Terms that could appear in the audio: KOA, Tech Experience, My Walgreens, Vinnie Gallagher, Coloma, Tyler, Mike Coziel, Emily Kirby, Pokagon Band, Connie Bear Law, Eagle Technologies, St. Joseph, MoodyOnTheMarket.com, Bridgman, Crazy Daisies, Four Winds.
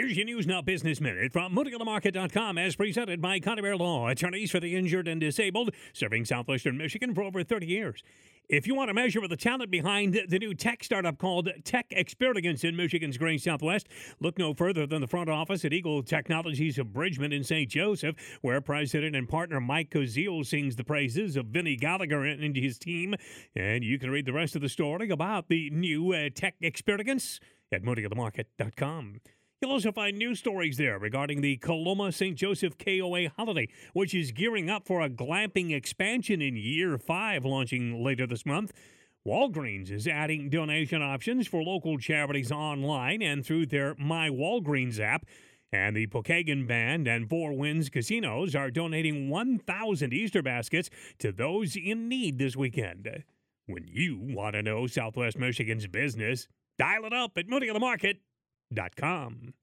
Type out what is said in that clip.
Here's your News Now Business Minute from MoodyOnTheMarket.com, as presented by Connie Bear Law, attorneys for the injured and disabled, serving southwestern Michigan for over 30 years. If you want to measure the talent behind the new tech startup called Tech Experience in Michigan's Great Southwest, look no further than the front office at Eagle Technologies of Bridgman in St. Joseph, where president and partner Mike Coziel sings the praises of Vinnie Gallagher and his team. And you can read the rest of the story about the new Tech Experience at MoodyOnTheMarket.com. You'll also find news stories there regarding the Coloma St. Joseph KOA holiday, which is gearing up for a glamping expansion in year 5, launching later this month. Walgreens is adding donation options for local charities online and through their My Walgreens app. And the Pokagon Band and Four Winds casinos are donating 1,000 Easter baskets to those in need this weekend. When you want to know Southwest Michigan's business, dial it up at MoodyOnTheMarket.com.